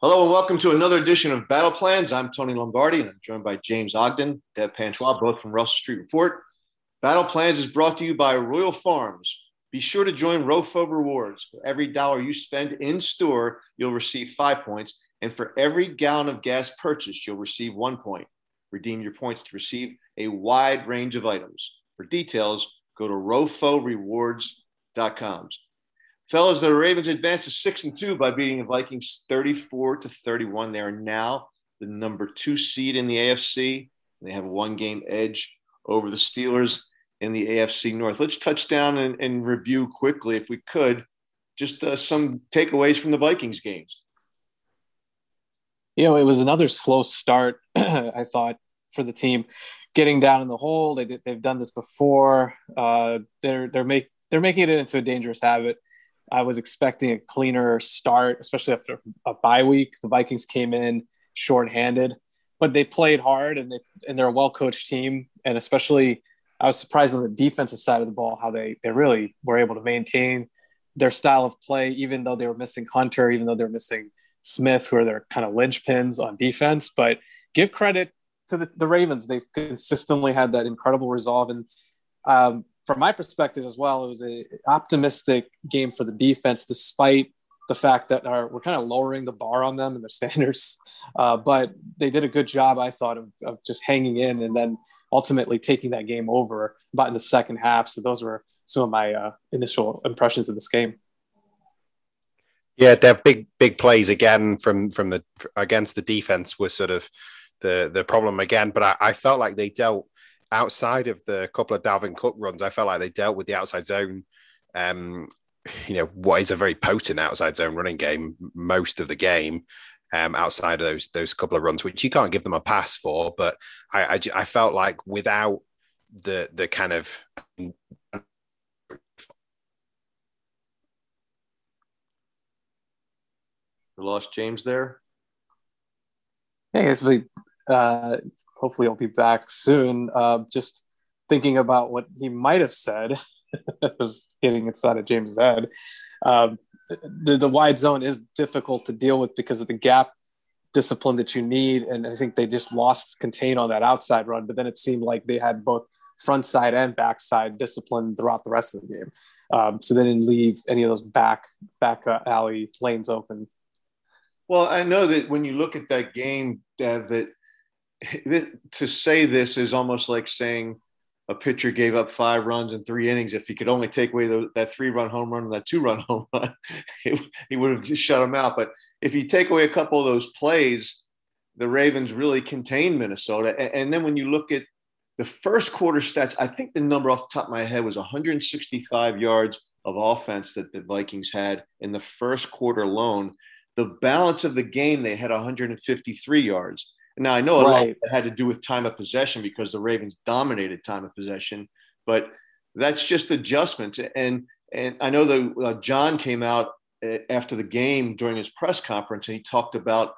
Hello and welcome to another edition of Battle Plans. I'm Tony Lombardi and I'm joined by James Ogden, Dev Panchwagh, both from Russell Street Report. Battle Plans is brought to you by Royal Farms. Be sure to join RoFo Rewards. For every dollar you spend in store, you'll receive 5 points. And for every gallon of gas purchased, you'll receive 1 point. Redeem your points to receive a wide range of items. For details, go to roforewards.com. Fellas, the Ravens advanced to 6-2 by beating the Vikings 34-31. They are now the number 2 seed in the AFC. And they have a one-game edge over the Steelers in the AFC North. Let's touch down and review quickly, if we could, just some takeaways from the Vikings games. You know, it was another slow start, I thought, for the team. Getting down in the hole, they've done this before. They're making it into a dangerous habit. I was expecting a cleaner start, especially after a bye week. The Vikings came in shorthanded, but they played hard and they're a well-coached team. And especially I was surprised on the defensive side of the ball, how they really were able to maintain their style of play, even though they were missing Hunter, even though they're missing Smith, who are their kind of linchpins on defense. But give credit to the Ravens. They've consistently had that incredible resolve. And, from my perspective as well, it was an optimistic game for the defense, despite the fact that we're kind of lowering the bar on them and their standards. But they did a good job, I thought, of just hanging in and then ultimately taking that game over about in the second half. So those were some of my initial impressions of this game. Yeah, their big plays again from the against the defense was sort of the problem again. But I felt like they dealt. Outside of the couple of Dalvin Cook runs, I felt like they dealt with the outside zone, what is a very potent outside zone running game most of the game, outside of those couple of runs, which you can't give them a pass for. But I felt like without the kind of... We lost James there. I guess we... hopefully I'll be back soon. Just thinking about what he might have said, it was getting inside of James' head. The wide zone is difficult to deal with because of the gap discipline that you need. And I think they just lost contain on that outside run, but then it seemed like they had both front side and back side discipline throughout the rest of the game. So they didn't leave any of those back alley lanes open. Well, I know that when you look at that game, Dev, that to say this is almost like saying a pitcher gave up 5 runs in 3 innings. If he could only take away that 3-run home run and that 2-run home run, he would have just shut him out. But if you take away a couple of those plays, the Ravens really contained Minnesota. And then when you look at the first quarter stats, I think the number off the top of my head was 165 yards of offense that the Vikings had in the first quarter alone. The balance of the game, they had 153 yards. Now, I know a lot of that had to do with time of possession because the Ravens dominated time of possession, but that's just adjustments. And I know that John came out after the game during his press conference, and he talked about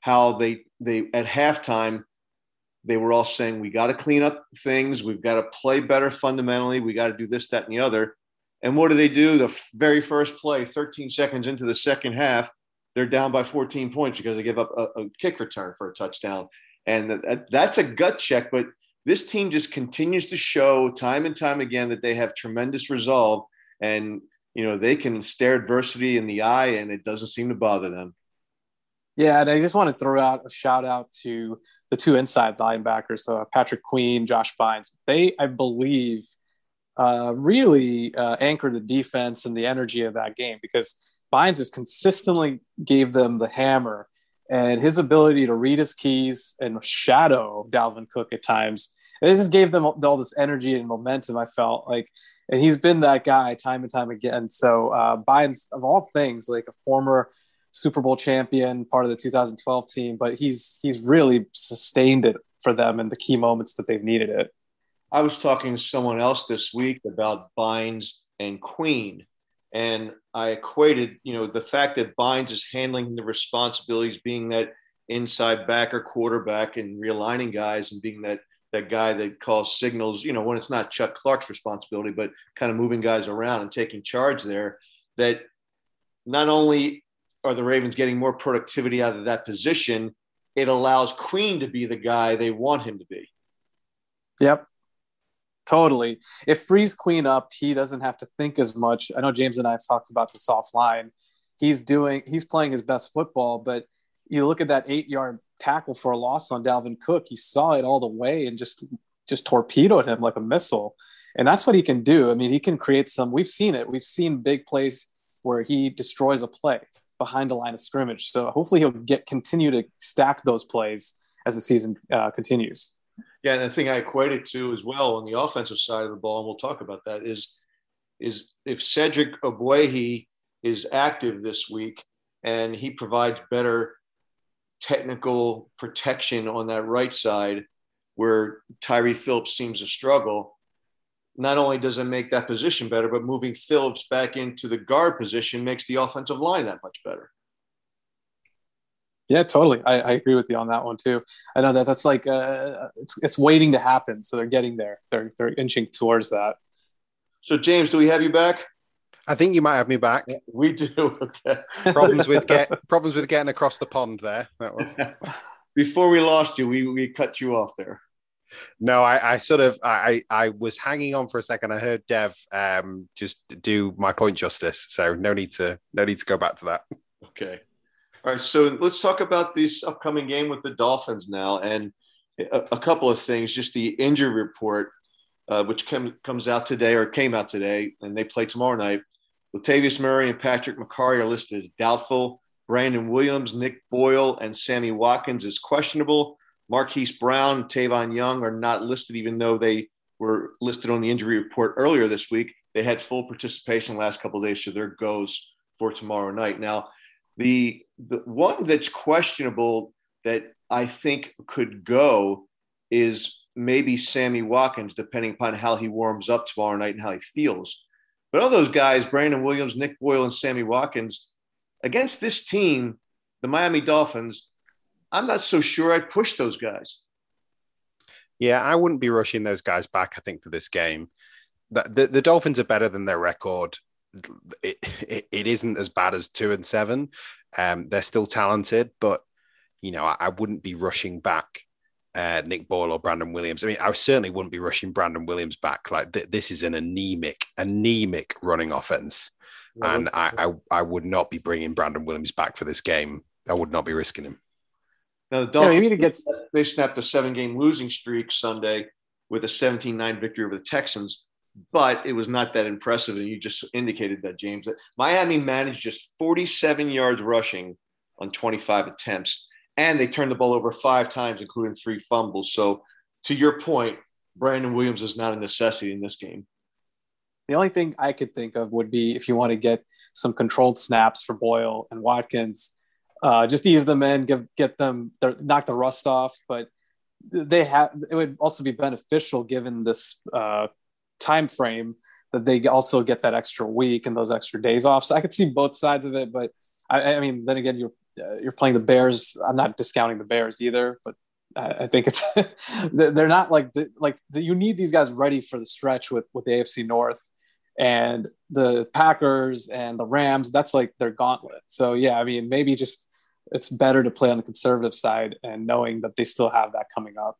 how they at halftime, they were all saying, we got to clean up things. We've got to play better fundamentally. We got to do this, that, and the other. And what do they do? The very first play, 13 seconds into the second half, they're down by 14 points because they give up a kick return for a touchdown. And that's a gut check, but this team just continues to show time and time again that they have tremendous resolve and, they can stare adversity in the eye and it doesn't seem to bother them. Yeah. And I just want to throw out a shout out to the 2 inside linebackers, Patrick Queen, Josh Bynes. They, I believe, really anchored the defense and the energy of that game because Bynes just consistently gave them the hammer, and his ability to read his keys and shadow Dalvin Cook at times. And it just gave them all this energy and momentum, I felt like, and he's been that guy time and time again. So Bynes, of all things, like a former Super Bowl champion, part of the 2012 team, but he's really sustained it for them in the key moments that they've needed it. I was talking to someone else this week about Bynes and Queen. And I equated, the fact that Bynes is handling the responsibilities, being that inside backer, quarterback, and realigning guys, and being that guy that calls signals, when it's not Chuck Clark's responsibility, but kind of moving guys around and taking charge there, that not only are the Ravens getting more productivity out of that position, it allows Queen to be the guy they want him to be. Yep. Totally. It frees Queen up. He doesn't have to think as much. I know James and I have talked about the soft line. He's playing his best football, but you look at that 8-yard tackle for a loss on Dalvin Cook. He saw it all the way and just torpedoed him like a missile. And that's what he can do. I mean, he can create some, we've seen it. We've seen big plays where he destroys a play behind the line of scrimmage. So hopefully he'll continue to stack those plays as the season continues. Yeah, and the thing I equate it to as well on the offensive side of the ball, and we'll talk about that, is if Cedric Ogbuehi is active this week and he provides better technical protection on that right side where Tyree Phillips seems to struggle, not only does it make that position better, but moving Phillips back into the guard position makes the offensive line that much better. Yeah, totally. I agree with you on that one too. I know that's like it's waiting to happen. So they're getting there. They're inching towards that. So James, do we have you back? I think you might have me back. Yeah, we do. Okay. Problems with getting across the pond there. That was before we lost you. We cut you off there. No, I was hanging on for a second. I heard Dev just do my point justice. So no need to go back to that. Okay. All right, so let's talk about this upcoming game with the Dolphins now, and a couple of things. Just the injury report, which came out today, and they play tomorrow night. Latavius Murray and Patrick McCarry are listed as doubtful. Brandon Williams, Nick Boyle, and Sammy Watkins is questionable. Marquise Brown, Tavon Young are not listed, even though they were listed on the injury report earlier this week. They had full participation the last couple of days, so they're goes for tomorrow night. Now, the one that's questionable that I think could go is maybe Sammy Watkins, depending upon how he warms up tomorrow night and how he feels. But all those guys, Brandon Williams, Nick Boyle, and Sammy Watkins, against this team, the Miami Dolphins, I'm not so sure I'd push those guys. Yeah, I wouldn't be rushing those guys back, I think, for this game. The Dolphins are better than their record. It isn't as bad as 2-7. They're still talented, but you know, I wouldn't be rushing back Nick Boyle or Brandon Williams. I mean, I certainly wouldn't be rushing Brandon Williams back. Like this is an anemic running offense, yeah, and I would not be bringing Brandon Williams back for this game. I would not be risking him. Now the Dolphins, they snapped a 7-game losing streak Sunday with a 17-9 victory over the Texans. But it was not that impressive, and you just indicated that, James, that Miami managed just 47 yards rushing on 25 attempts, and they turned the ball over 5 times, including 3 fumbles. So to your point, Brandon Williams is not a necessity in this game. The only thing I could think of would be if you want to get some controlled snaps for Boyle and Watkins, just ease them in, get them, knock the rust off. But it would also be beneficial given this time frame that they also get that extra week and those extra days off. So I could see both sides of it, but I mean, then again, you're playing the Bears. I'm not discounting the Bears either, but I think it's they're not you need these guys ready for the stretch with the AFC North and the Packers and the Rams. That's like their gauntlet. So yeah, I mean, maybe just it's better to play on the conservative side and knowing that they still have that coming up.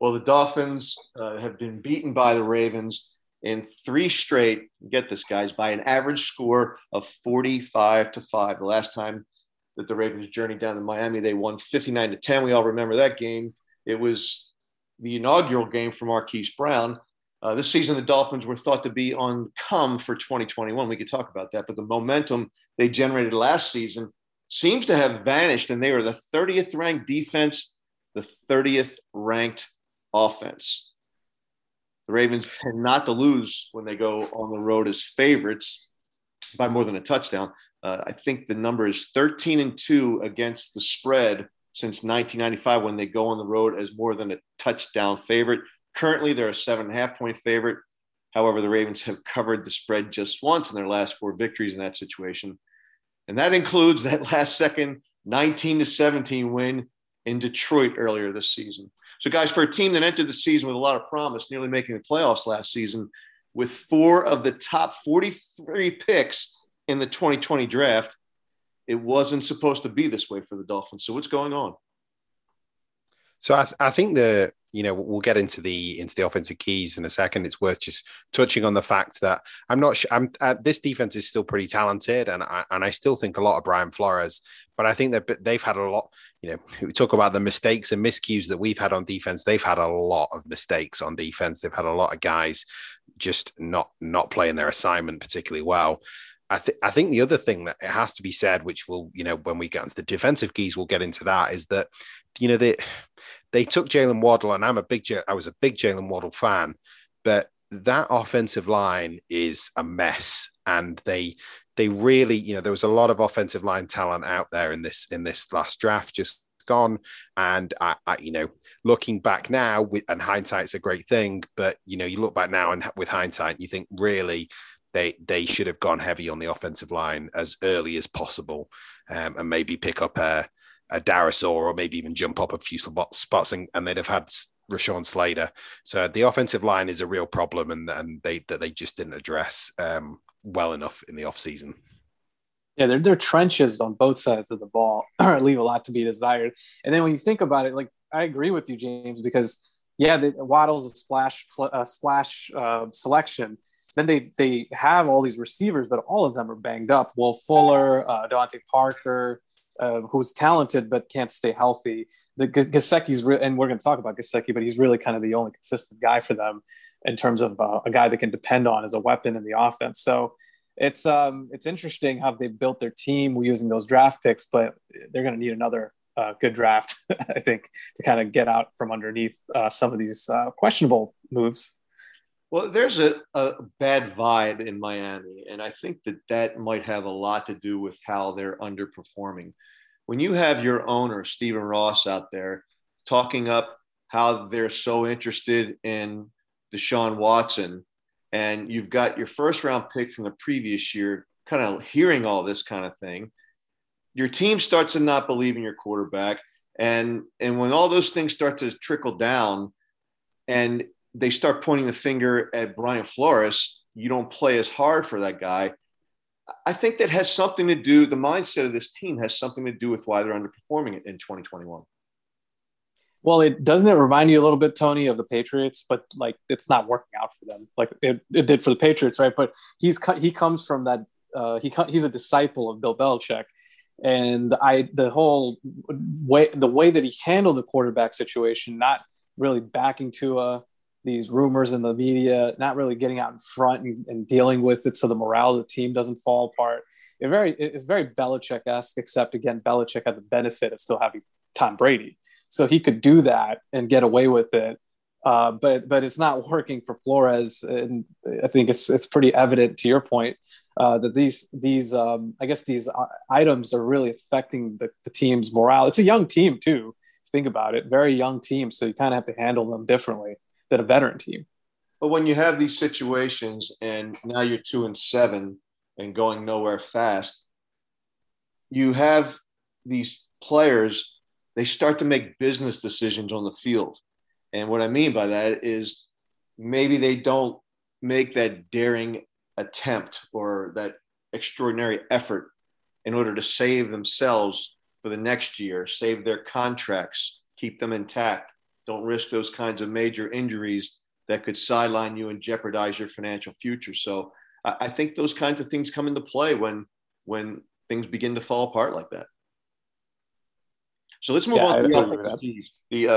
Well, the Dolphins have been beaten by the Ravens in 3 straight, get this, guys, by an average score of 45-5. The last time that the Ravens journeyed down to Miami, they won 59-10. We all remember that game. It was the inaugural game for Marquise Brown. This season, the Dolphins were thought to be on the come for 2021. We could talk about that, but the momentum they generated last season seems to have vanished, and they were the 30th ranked defense, the 30th ranked offense. The Ravens tend not to lose when they go on the road as favorites by more than a touchdown. I think the number is 13-2 against the spread since 1995 when they go on the road as more than a touchdown favorite. Currently, they're a 7.5-point favorite. However, the Ravens have covered the spread just once in their last 4 victories in that situation. And that includes that last second 19-17 win in Detroit earlier this season. So, guys, for a team that entered the season with a lot of promise, nearly making the playoffs last season, with 4 of the top 43 picks in the 2020 draft, it wasn't supposed to be this way for the Dolphins. So what's going on? So I think the, you know, we'll get into the offensive keys in a second. It's worth just touching on the fact that I'm not sure. This defense is still pretty talented, and I still think a lot of Brian Flores. But I think that they've had a lot. You know, we talk about the mistakes and miscues that we've had on defense. They've had a lot of mistakes on defense. They've had a lot of guys just not playing their assignment particularly well. I think the other thing that it has to be said, which will, you know, when we get into the defensive keys, we'll get into that, is that, you know, they took Jaylen Waddle, and I was a big Jaylen Waddle fan, but that offensive line is a mess, and they really, you know, there was a lot of offensive line talent out there in this last draft just gone, and I you know, looking back now, and hindsight's a great thing, but you know, you look back now and with hindsight, you think really they should have gone heavy on the offensive line as early as possible, and maybe pick up a Darisaw, or maybe even jump up a few spots, and they'd have had Rashawn Slater. So the offensive line is a real problem, and they just didn't address well enough in the offseason. Yeah, their trenches on both sides of the ball leave a lot to be desired. And then when you think about it, like, I agree with you, James, because yeah, Waddle's a splash selection. Then they have all these receivers, but all of them are banged up. Will Fuller, Devontae Parker, who's talented but can't stay healthy. And we're going to talk about Gesicki, but he's really kind of the only consistent guy for them in terms of a guy they can depend on as a weapon in the offense. So it's interesting how they built their team using those draft picks, but they're going to need another good draft, I think, to kind of get out from underneath some of these questionable moves. Well, there's a bad vibe in Miami, and I think that might have a lot to do with how they're underperforming. When you have your owner, Stephen Ross, out there talking up how they're so interested in Deshaun Watson, and you've got your first-round pick from the previous year kind of hearing all this kind of thing, your team starts to not believe in your quarterback, and when all those things start to trickle down and they start pointing the finger at Brian Flores, you don't play as hard for that guy. I think that has something to do, the mindset of this team has something to do with why they're underperforming it in 2021. Well, doesn't it remind you a little bit, Tony, of the Patriots, but like, it's not working out for them. Like it did for the Patriots, right? But he comes from that, he's a disciple of Bill Belichick. And the way that he handled the quarterback situation, not really backing Tua, these rumors in the media, not really getting out in front and dealing with it, so the morale of the team doesn't fall apart. It's very Belichick-esque, except again, Belichick had the benefit of still having Tom Brady, so he could do that and get away with it. But it's not working for Flores, and I think it's pretty evident to your point that these items are really affecting the team's morale. It's a young team too. Think about it, very young team, so you kind of have to handle them differently than a veteran team. But when you have these situations and now you're 2-7 and going nowhere fast, you have these players, they start to make business decisions on the field. And what I mean by that is maybe they don't make that daring attempt or that extraordinary effort in order to save themselves for the next year, save their contracts, keep them intact. Don't risk those kinds of major injuries that could sideline you and jeopardize your financial future. So I think those kinds of things come into play when things begin to fall apart like that. So let's move on to the offensive keys. The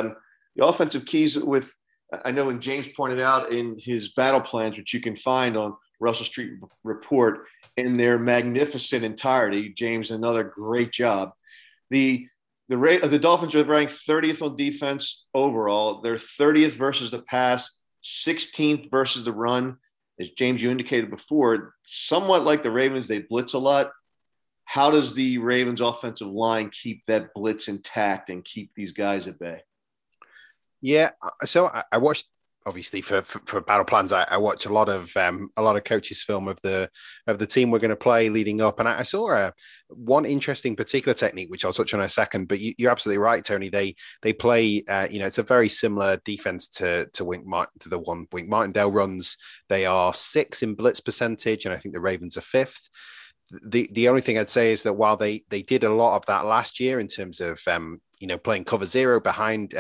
offensive keys with, I know when James pointed out in his battle plans, which you can find on Russell Street Report in their magnificent entirety, James, another great job. The Dolphins are ranked 30th on defense overall. They're 30th versus the pass, 16th versus the run. As James, you indicated before, somewhat like the Ravens, they blitz a lot. How does the Ravens offensive line keep that blitz intact and keep these guys at bay? Yeah, so I watched, obviously for battle plans, I watch a lot of coaches' film of the team we're going to play leading up, and I saw one interesting particular technique which I'll touch on in a second. But you're absolutely right, Tony. They play you know, it's a very similar defense to the one Wink Martindale runs. They are 6th in blitz percentage, and I think the Ravens are 5th. the only thing I'd say is that while they did a lot of that last year in terms of playing cover zero behind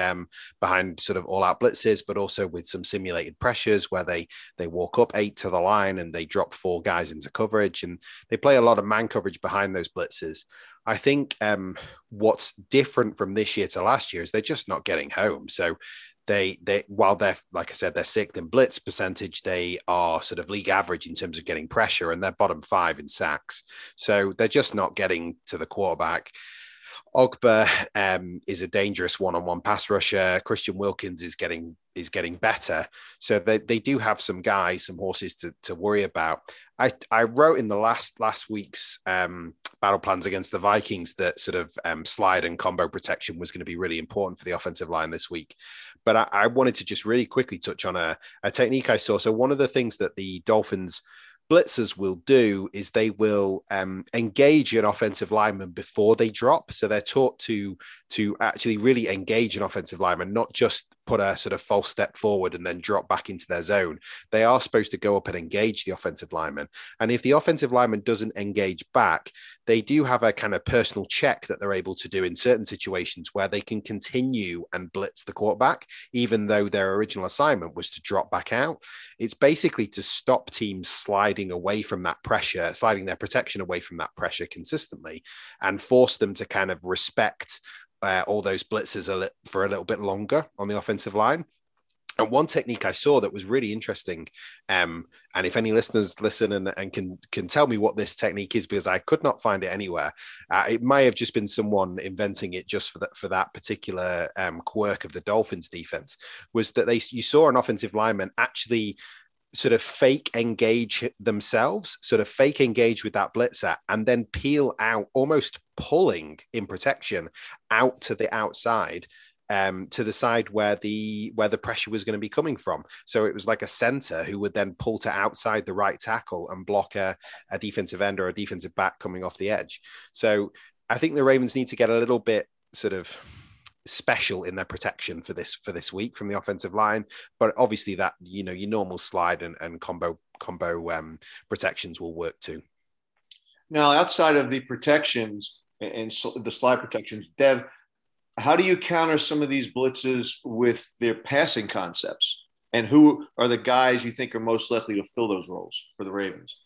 sort of all out blitzes, but also with some simulated pressures where they walk up 8 to the line and they drop 4 guys into coverage, and they play a lot of man coverage behind those blitzes. I think what's different from this year to last year is they're just not getting home. So they while they're, like I said, they're 6th in blitz percentage, they are sort of league average in terms of getting pressure, and they're bottom 5 in sacks. So they're just not getting to the quarterback. Ogba is a dangerous one-on-one pass rusher. Christian Wilkins is getting better. So they do have some guys, some horses to worry about. I wrote in the last week's battle plans against the Vikings that sort of slide and combo protection was going to be really important for the offensive line this week. But I wanted to just really quickly touch on a technique I saw. So one of the things that the Dolphins blitzers will do is they will engage an offensive lineman before they drop. So they're taught to actually really engage an offensive lineman, not just put a sort of false step forward and then drop back into their zone. They are supposed to go up and engage the offensive lineman. And if the offensive lineman doesn't engage back, they do have a kind of personal check that they're able to do in certain situations where they can continue and blitz the quarterback, even though their original assignment was to drop back out. It's basically to stop teams sliding their protection away from that pressure consistently, and force them to kind of respect all those blitzes for a little bit longer on the offensive line. And one technique I saw that was really interesting, and if any listeners listen and can tell me what this technique is, because I could not find it anywhere. It may have just been someone inventing it just for that particular quirk of the Dolphins defense, was that you saw an offensive lineman actually sort of fake engage themselves, sort of fake engage with that blitzer, and then peel out, almost pulling in protection out to the outside, to the side where the pressure was going to be coming from. So it was like a center who would then pull to outside the right tackle and block a defensive end or a defensive back coming off the edge. So I think the Ravens need to get a little bit sort of special in their protection for this week from the offensive line, but obviously that your normal slide and combo protections will work too. Now, outside of the protections and the slide protections, Dev, how do you counter some of these blitzes with their passing concepts, and who are the guys you think are most likely to fill those roles for the Ravens?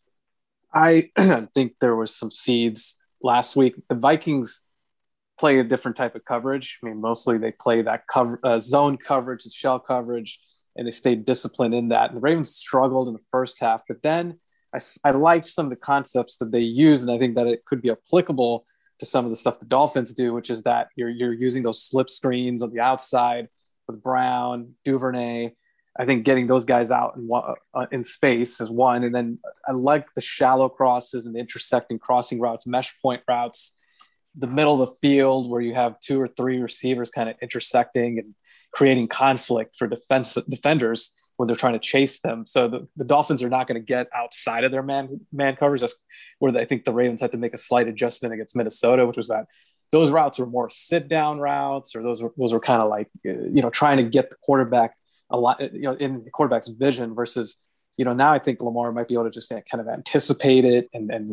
I think there was some seeds last week. The Vikings play a different type of coverage. I mean, mostly they play that zone coverage and shell coverage, and they stayed disciplined in that. And the Ravens struggled in the first half, but then I liked some of the concepts that they use, and I think that it could be applicable to some of the stuff the Dolphins do, which is that you're using those slip screens on the outside with Brown, Duvernay. I think getting those guys out in space is one, and then I like the shallow crosses and the intersecting crossing routes, mesh point routes, the middle of the field where you have 2 or 3 receivers kind of intersecting and creating conflict for defenders when they're trying to chase them. So the Dolphins are not going to get outside of their man covers. That's where I think the Ravens had to make a slight adjustment against Minnesota, which was that those routes were more sit down routes, or those were kind of like, trying to get the quarterback a lot, in the quarterback's vision versus, now I think Lamar might be able to just kind of anticipate it and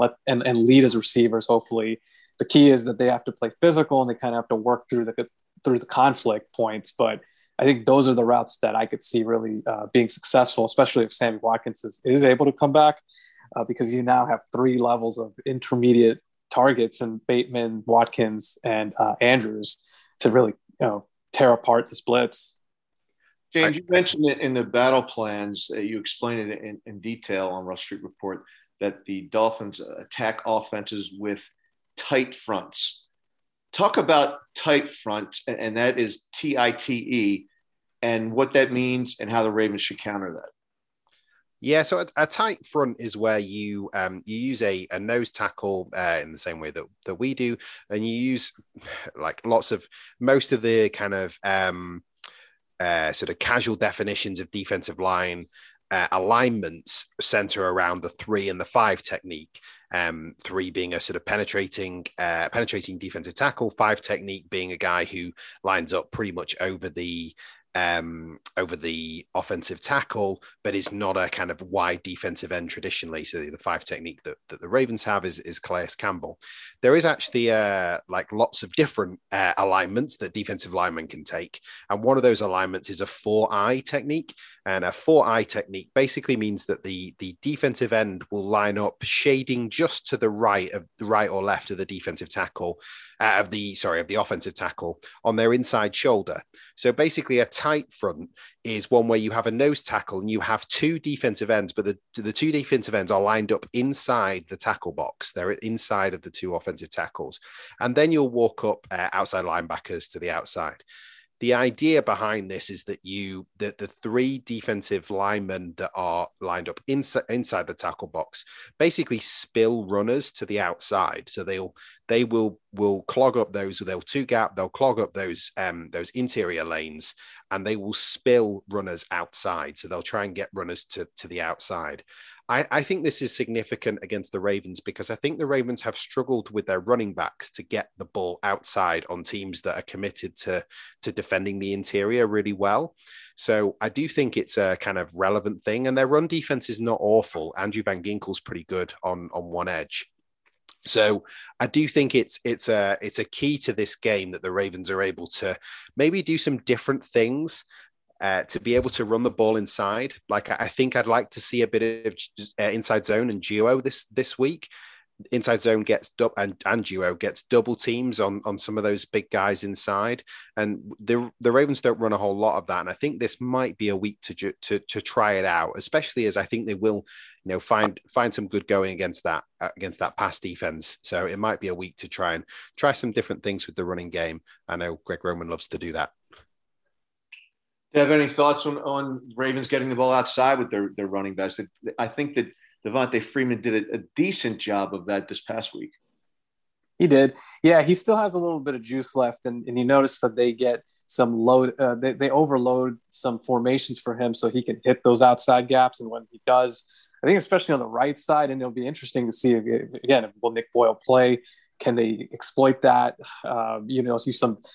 lead his receivers. Hopefully the key is that they have to play physical and they kind of have to work through the conflict points. But I think those are the routes that I could see really being successful, especially if Sammy Watkins is able to come back, because you now have 3 levels of intermediate targets in Bateman, Watkins, and Andrews to really, tear apart this blitz. James, you mentioned it in the battle plans. You explained it in detail on Russell Street Report that the Dolphins attack offenses with tight fronts. Talk about tight front, and that is TITE, and what that means and how the Ravens should counter that. Yeah, so a tight front is where you you use a nose tackle in the same way that we do, and you use like most of the kind of sort of casual definitions of defensive line alignments center around the 3 and the 5 technique. 3 being a sort of penetrating defensive tackle, 5 technique being a guy who lines up pretty much over the over the offensive tackle, but it's not a kind of wide defensive end traditionally. So the five technique that the Ravens have is Calais Campbell. There is actually like lots of different alignments that defensive linemen can take. And one of those alignments is a 4-eye technique. And a 4-eye technique basically means that the defensive end will line up shading just to the right or left of the defensive tackle, of the offensive tackle on their inside shoulder. So basically a tight front is one where you have a nose tackle and you have two defensive ends, but the two defensive ends are lined up inside the tackle box. They're inside of the two offensive tackles. And then you'll walk up outside linebackers to the outside. The idea behind this is that that the three defensive linemen that are lined up inside the tackle box basically spill runners to the outside. So they will clog up those. They'll two gap. They'll clog up those interior lanes, and they will spill runners outside. So they'll try and get runners to the outside. I think this is significant against the Ravens because I think the Ravens have struggled with their running backs to get the ball outside on teams that are committed to defending the interior really well. So I do think it's a kind of relevant thing, and their run defense is not awful. Andrew Van Ginkel's pretty good on one edge. So I do think it's a key to this game that the Ravens are able to maybe do some different things to be able to run the ball inside. Like, I think I'd like to see a bit of inside zone and geo this week. Inside zone gets and geo gets double teams on some of those big guys inside, and the Ravens don't run a whole lot of that. And I think this might be a week to try it out, especially as I think they will, you know, find some good going against that pass defense. So it might be a week to try some different things with the running game. I know Greg Roman loves to do that. Do you have any thoughts on Ravens getting the ball outside with their running backs? I think that Devontae Freeman did a decent job of that this past week. He did. Yeah, he still has a little bit of juice left. And you notice that they get some load. They overload some formations for him so he can hit those outside gaps. And when he does, I think especially on the right side, and it'll be interesting to see, again, will Nick Boyle play? Can they exploit that? Use some –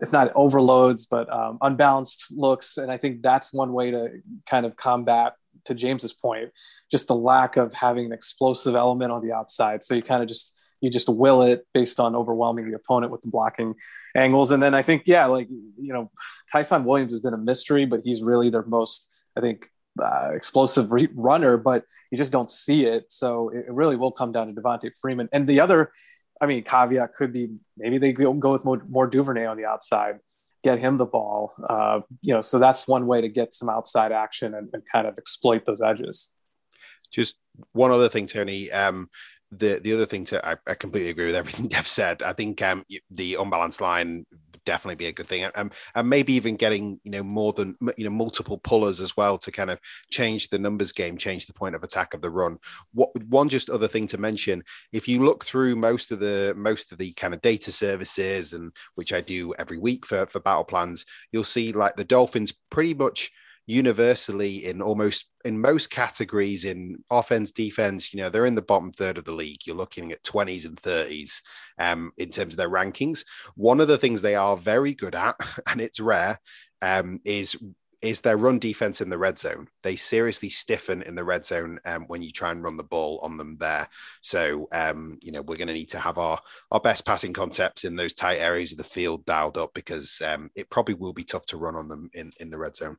if not overloads, but unbalanced looks. And I think that's one way to kind of combat, to James's point, just the lack of having an explosive element on the outside. So you kind of just will it based on overwhelming the opponent with the blocking angles. And then I think, Tyson Williams has been a mystery, but he's really their most, I think, explosive runner, but you just don't see it. So it really will come down to Devontae Freeman. And the other, caveat could be maybe they go with more Duvernay on the outside, get him the ball. So that's one way to get some outside action and kind of exploit those edges. Just one other thing, Tony. The other thing I completely agree with everything Dev said. I think the unbalanced line would definitely be a good thing, and maybe even getting more than multiple pullers as well to kind of change the numbers game, change the point of attack of the run. One just other thing to mention: if you look through most of the kind of data services, and which I do every week for battle plans, you'll see like the Dolphins pretty much universally in most categories in offense, defense, they're in the bottom third of the league. You're looking at 20s and 30s in terms of their rankings. One of the things they are very good at, and it's rare, is their run defense in the red zone. They seriously stiffen in the red zone when you try and run the ball on them there. So, we're going to need to have our best passing concepts in those tight areas of the field dialed up because it probably will be tough to run on them in the red zone.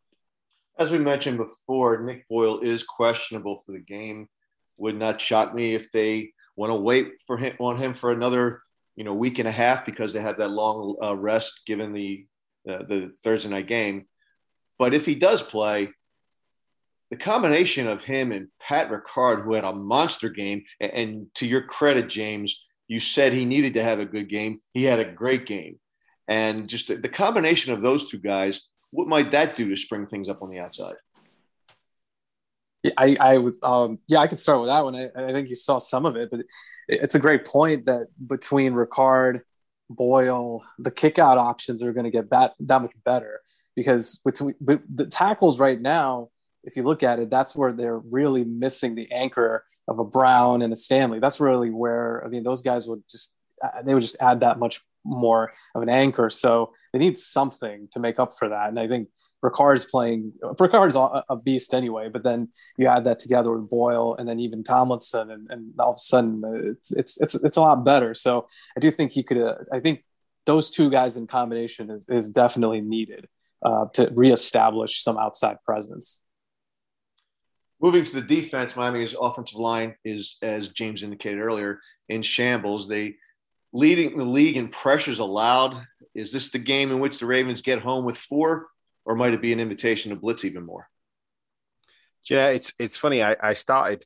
As we mentioned before, Nick Boyle is questionable for the game. Would not shock me if they want to wait on him for another, week and a half because they have that long rest given the Thursday night game. But if he does play, the combination of him and Pat Ricard, who had a monster game, and to your credit, James, you said he needed to have a good game. He had a great game. And just the combination of those two guys, what might that do to spring things up on the outside? Yeah, I could start with that one. I think you saw some of it, but it's a great point that between Ricard, Boyle, the kickout options are going to get that much better because between the tackles right now, if you look at it, that's where they're really missing the anchor of a Brown and a Stanley. That's really where, those guys would just add that much more of an anchor. So they need something to make up for that. And I think Ricard's playing. Ricard's a beast anyway, but then you add that together with Boyle and then even Tomlinson, and all of a sudden it's a lot better. So I do think he could. I think those two guys in combination is definitely needed to reestablish some outside presence. Moving to the defense, Miami's offensive line is, as James indicated earlier, in shambles. They leading the league in pressures allowed. Is this the game in which the Ravens get home with four, or might it be an invitation to blitz even more? Yeah, it's funny. I started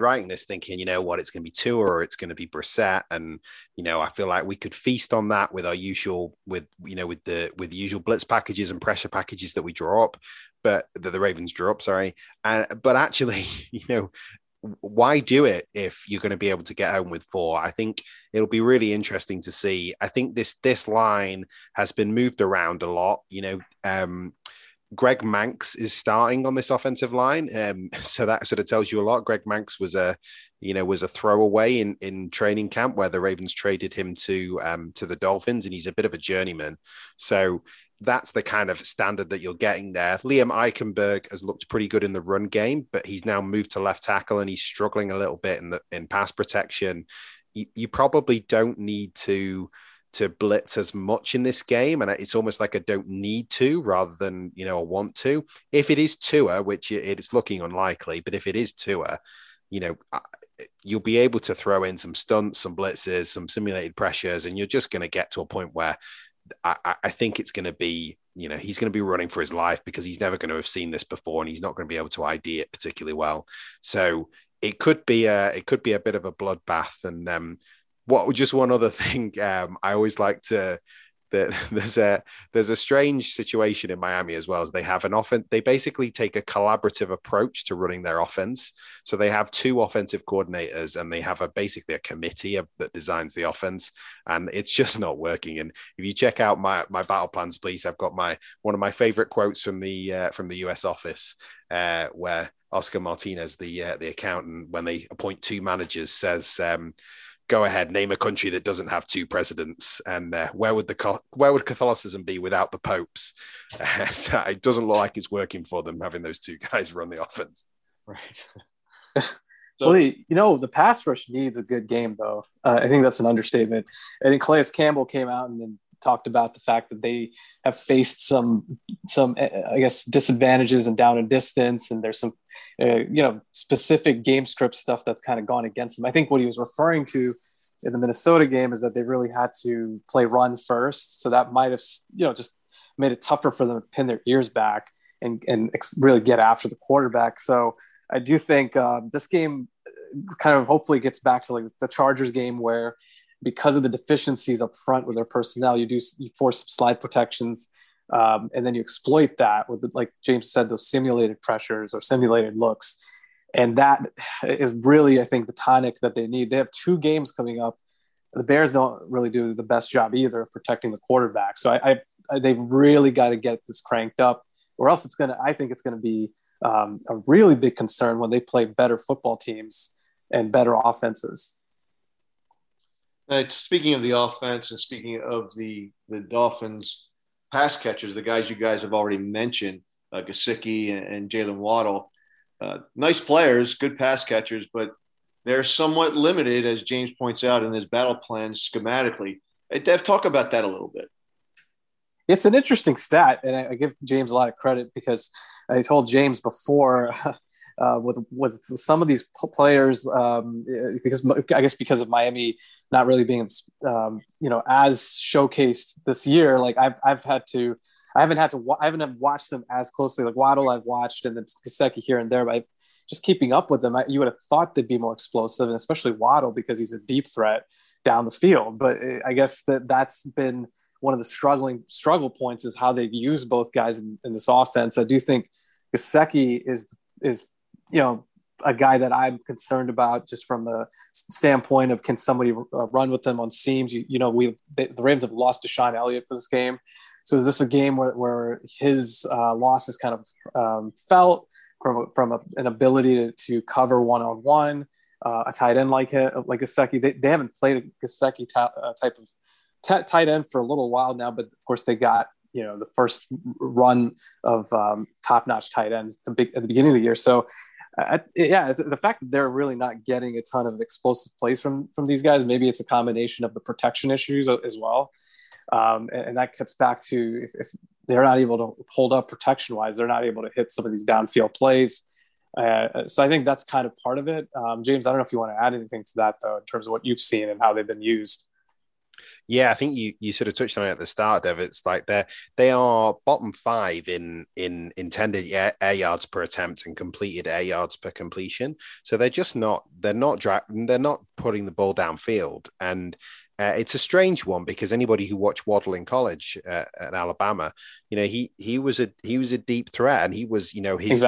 writing this thinking, you know what, it's going to be Tua or it's going to be Brissett, and you know, I feel like we could feast on that with our usual, with the usual blitz packages and pressure packages that we draw up, but that the Ravens draw up. Sorry, but actually, you know, why do it if you're going to be able to get home with four? I think it'll be really interesting to see. I think this line has been moved around a lot. You know, Greg Manx is starting on this offensive line, so that sort of tells you a lot. Greg Manx was a throwaway in training camp where the Ravens traded him to the Dolphins, and he's a bit of a journeyman. So that's the kind of standard that you're getting there. Liam Eichenberg has looked pretty good in the run game, but he's now moved to left tackle and he's struggling a little bit in pass protection. You probably don't need to blitz as much in this game, and it's almost like a don't need to rather than, you know, a want to. If it is Tua, which it's looking unlikely, but if it is Tua, you know, you'll be able to throw in some stunts, some blitzes, some simulated pressures, and you're just going to get to a point where I think it's going to be, you know, he's going to be running for his life because he's never going to have seen this before, and he's not going to be able to ID it particularly well. So it could be a bit of a bloodbath. And just one other thing, I always like to, that there's a strange situation in Miami as well, as they have an offense. They basically take a collaborative approach to running their offense. So they have two offensive coordinators, and they have basically a committee that designs the offense, and it's just not working. And if you check out my battle plans, please, I've got one of my favorite quotes from the US office, where Oscar Martinez, the accountant, when they appoint two managers, says, go ahead, name a country that doesn't have two presidents, and where would Catholicism be without the popes? So it doesn't look like it's working for them having those two guys run the offense. Right. So, well, you know, the pass rush needs a good game, though. I think that's an understatement. I think Calais Campbell came out and talked about the fact that they have faced some I guess disadvantages and down and distance, and there's some you know, specific game script stuff that's kind of gone against them. I think what he was referring to in the Minnesota game is that they really had to play run first, so that might have, you know, just made it tougher for them to pin their ears back and really get after the quarterback. So I do think this game kind of hopefully gets back to like the Chargers game, where because of the deficiencies up front with their personnel, you force some slide protections, and then you exploit that with, like James said, those simulated pressures or simulated looks. And that is really, I think, the tonic that they need. They have two games coming up. The Bears don't really do the best job either of protecting the quarterback. So they've really got to get this cranked up, or else I think it's going to be a really big concern when they play better football teams and better offenses. Speaking of the offense and speaking of the Dolphins pass catchers, the guys you guys have already mentioned, Gesicki and Jaylen Waddle, nice players, good pass catchers, but they're somewhat limited, as James points out in his battle plan, schematically. Hey, Dev, talk about that a little bit. It's an interesting stat, and I give James a lot of credit because I told James before with some of these players, because of Miami not really being, you know, as showcased this year. Like I haven't watched them as closely. Like Waddle I've watched, and then Gesicki here and there, but just keeping up with them, you would have thought they'd be more explosive, and especially Waddle because he's a deep threat down the field. But I guess that's been one of the struggle points, is how they've used both guys in this offense. I do think Gesicki is, you know, a guy that I'm concerned about just from the standpoint of, can somebody run with them on seams? You know, the Ravens have lost Deshaun Elliott for this game. So is this a game where his loss is kind of felt from an ability to cover one-on-one, a tight end like Gesicki? They haven't played a Gesicki type of tight end for a little while now, but of course they got you know, the first run of top-notch tight ends at the beginning of the year. So, the fact that they're really not getting a ton of explosive plays from these guys, maybe it's a combination of the protection issues as well. And that cuts back to if they're not able to hold up protection-wise, they're not able to hit some of these downfield plays. So I think that's kind of part of it. James, I don't know if you want to add anything to that, though, in terms of what you've seen and how they've been used. Yeah, I think you sort of touched on it at the start, Dev. It's like they are bottom five in intended air yards per attempt and completed air yards per completion. So they're just not putting the ball downfield. And it's a strange one, because anybody who watched Waddle in college at Alabama, you know, he was a deep threat, and he was, you know, his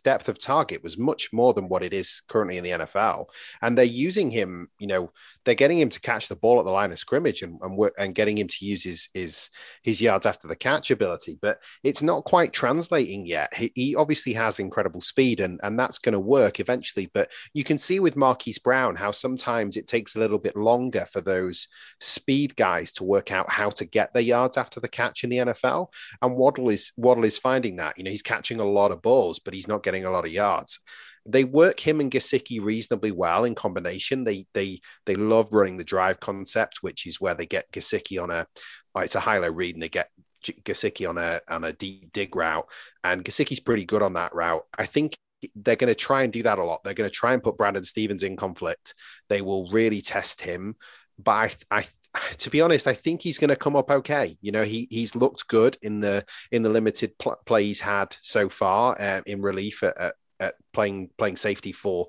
depth of target was much more than what it is currently in the NFL. And they're using him, you know, they're getting him to catch the ball at the line of scrimmage and getting him to use his yards after the catch ability, but it's not quite translating yet. He obviously has incredible speed, and that's going to work eventually. But you can see with Marquise Brown how sometimes it takes a little bit longer for those speed guys to work out how to get their yards after the catch in the NFL. And Waddle is finding that, you know, he's catching a lot of balls, but he's not getting a lot of yards. They work him and Gesicki reasonably well in combination. They love running the drive concept, which is where they get Gesicki it's a high-low read, and they get Gesicki on a deep dig route. And Gesicki's pretty good on that route. I think they're going to try and do that a lot. They're going to try and put Brandon Stevens in conflict. They will really test him. But to be honest, I think he's going to come up okay. You know, he's looked good in the limited play he's had so far in relief at playing safety for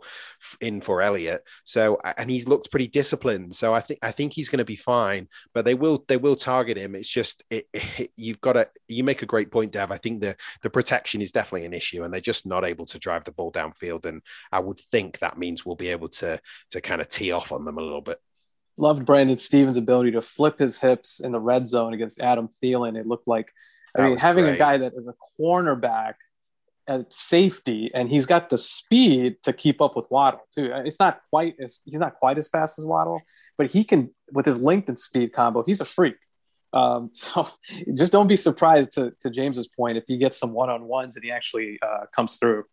Elliott. So, and he's looked pretty disciplined. So I think he's going to be fine, but they will target him. It's just, you make a great point, Dev. I think the protection is definitely an issue, and they're just not able to drive the ball downfield. And I would think that means we'll be able to kind of tee off on them a little bit. Loved Brandon Stevens' ability to flip his hips in the red zone against Adam Thielen. It looked like, having a guy that is a cornerback at safety, and he's got the speed to keep up with Waddle too. He's not quite as fast as Waddle, but he can, with his length and speed combo, he's a freak. So just don't be surprised, to James's point, if he gets some one-on-ones and he actually comes through.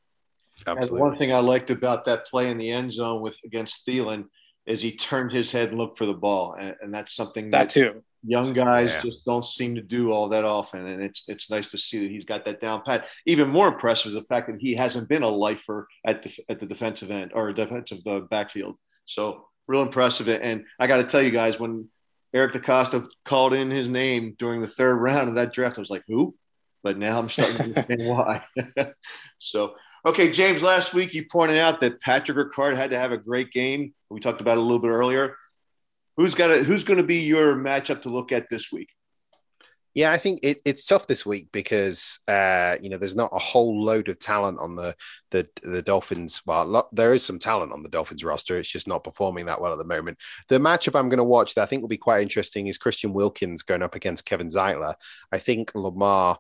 Absolutely. And one thing I liked about that play in the end zone against Thielen is he turned his head and looked for the ball. And that's something that too. Young guys just don't seem to do all that often, and it's nice to see that he's got that down pat. Even more impressive is the fact that he hasn't been a lifer at the defensive end or defensive backfield. So real impressive. And I got to tell you guys, when Eric DaCosta called in his name during the third round of that draft, I was like, who? But now I'm starting to understand why. So, okay, James, last week you pointed out that Patrick Ricard had to have a great game. We talked about it a little bit earlier. Who's going to be your matchup to look at this week? Yeah, I think it's tough this week because you know, there's not a whole load of talent on the Dolphins. Well, there is some talent on the Dolphins roster. It's just not performing that well at the moment. The matchup I'm going to watch that I think will be quite interesting is Christian Wilkins going up against Kevin Zeitler. I think Lamar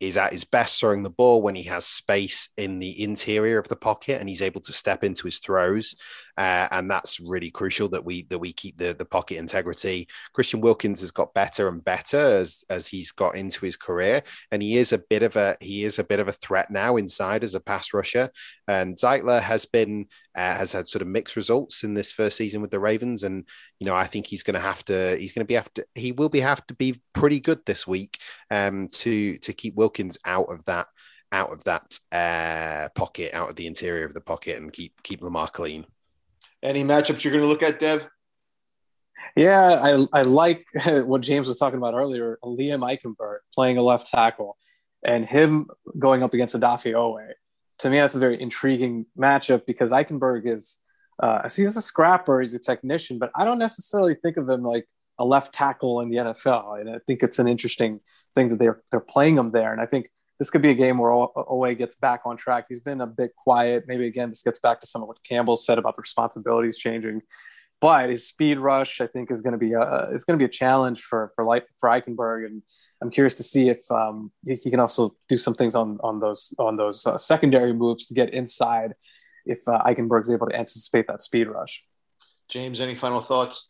is at his best throwing the ball when he has space in the interior of the pocket and he's able to step into his throws. And that's really crucial that we keep the pocket integrity. Christian Wilkins has got better and better as he's got into his career. And he is a bit of a threat now inside as a pass rusher. And Zeitler has had sort of mixed results in this first season with the Ravens. And, you know, I think he will have to be pretty good this week to keep Wilkins out of that pocket, out of the interior of the pocket, and keep Lamar clean. Any matchups you're going to look at, Dev? Yeah, I like what James was talking about earlier, Liam Eichenberg playing a left tackle and him going up against Adafi Owe. To me, that's a very intriguing matchup because Eichenberg is he's a scrapper, he's a technician, but I don't necessarily think of him like a left tackle in the NFL. And I think it's an interesting thing that they're playing him there. And I think this could be a game where Owe gets back on track. He's been a bit quiet. Maybe, again, this gets back to some of what Campbell said about the responsibilities changing. But his speed rush, I think, is going to be a challenge for Eichenberg, and I'm curious to see if he can also do some things on those secondary moves to get inside if Eichenberg's able to anticipate that speed rush. James, any final thoughts?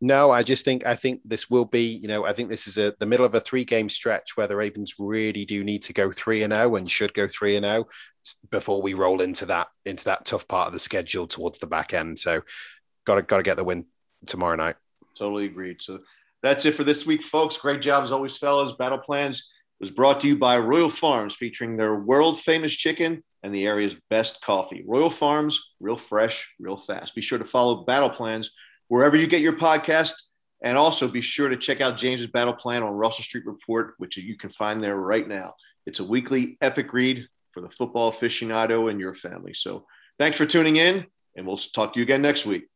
No, I think this will be, I think this is the middle of a 3-game stretch where the Ravens really do need to go 3-0 and should go 3-0 before we roll into that tough part of the schedule towards the back end. So got to get the win tomorrow night. Totally agreed. So that's it for this week, folks. Great job as always, fellas. Battle Plans was brought to you by Royal Farms, featuring their world famous chicken and the area's best coffee. Royal Farms, real fresh, real fast. Be sure to follow Battle Plans wherever you get your podcast. And also be sure to check out James's battle plan on Russell Street Report, which you can find there right now. It's a weekly epic read for the football aficionado and your family. So thanks for tuning in, and we'll talk to you again next week.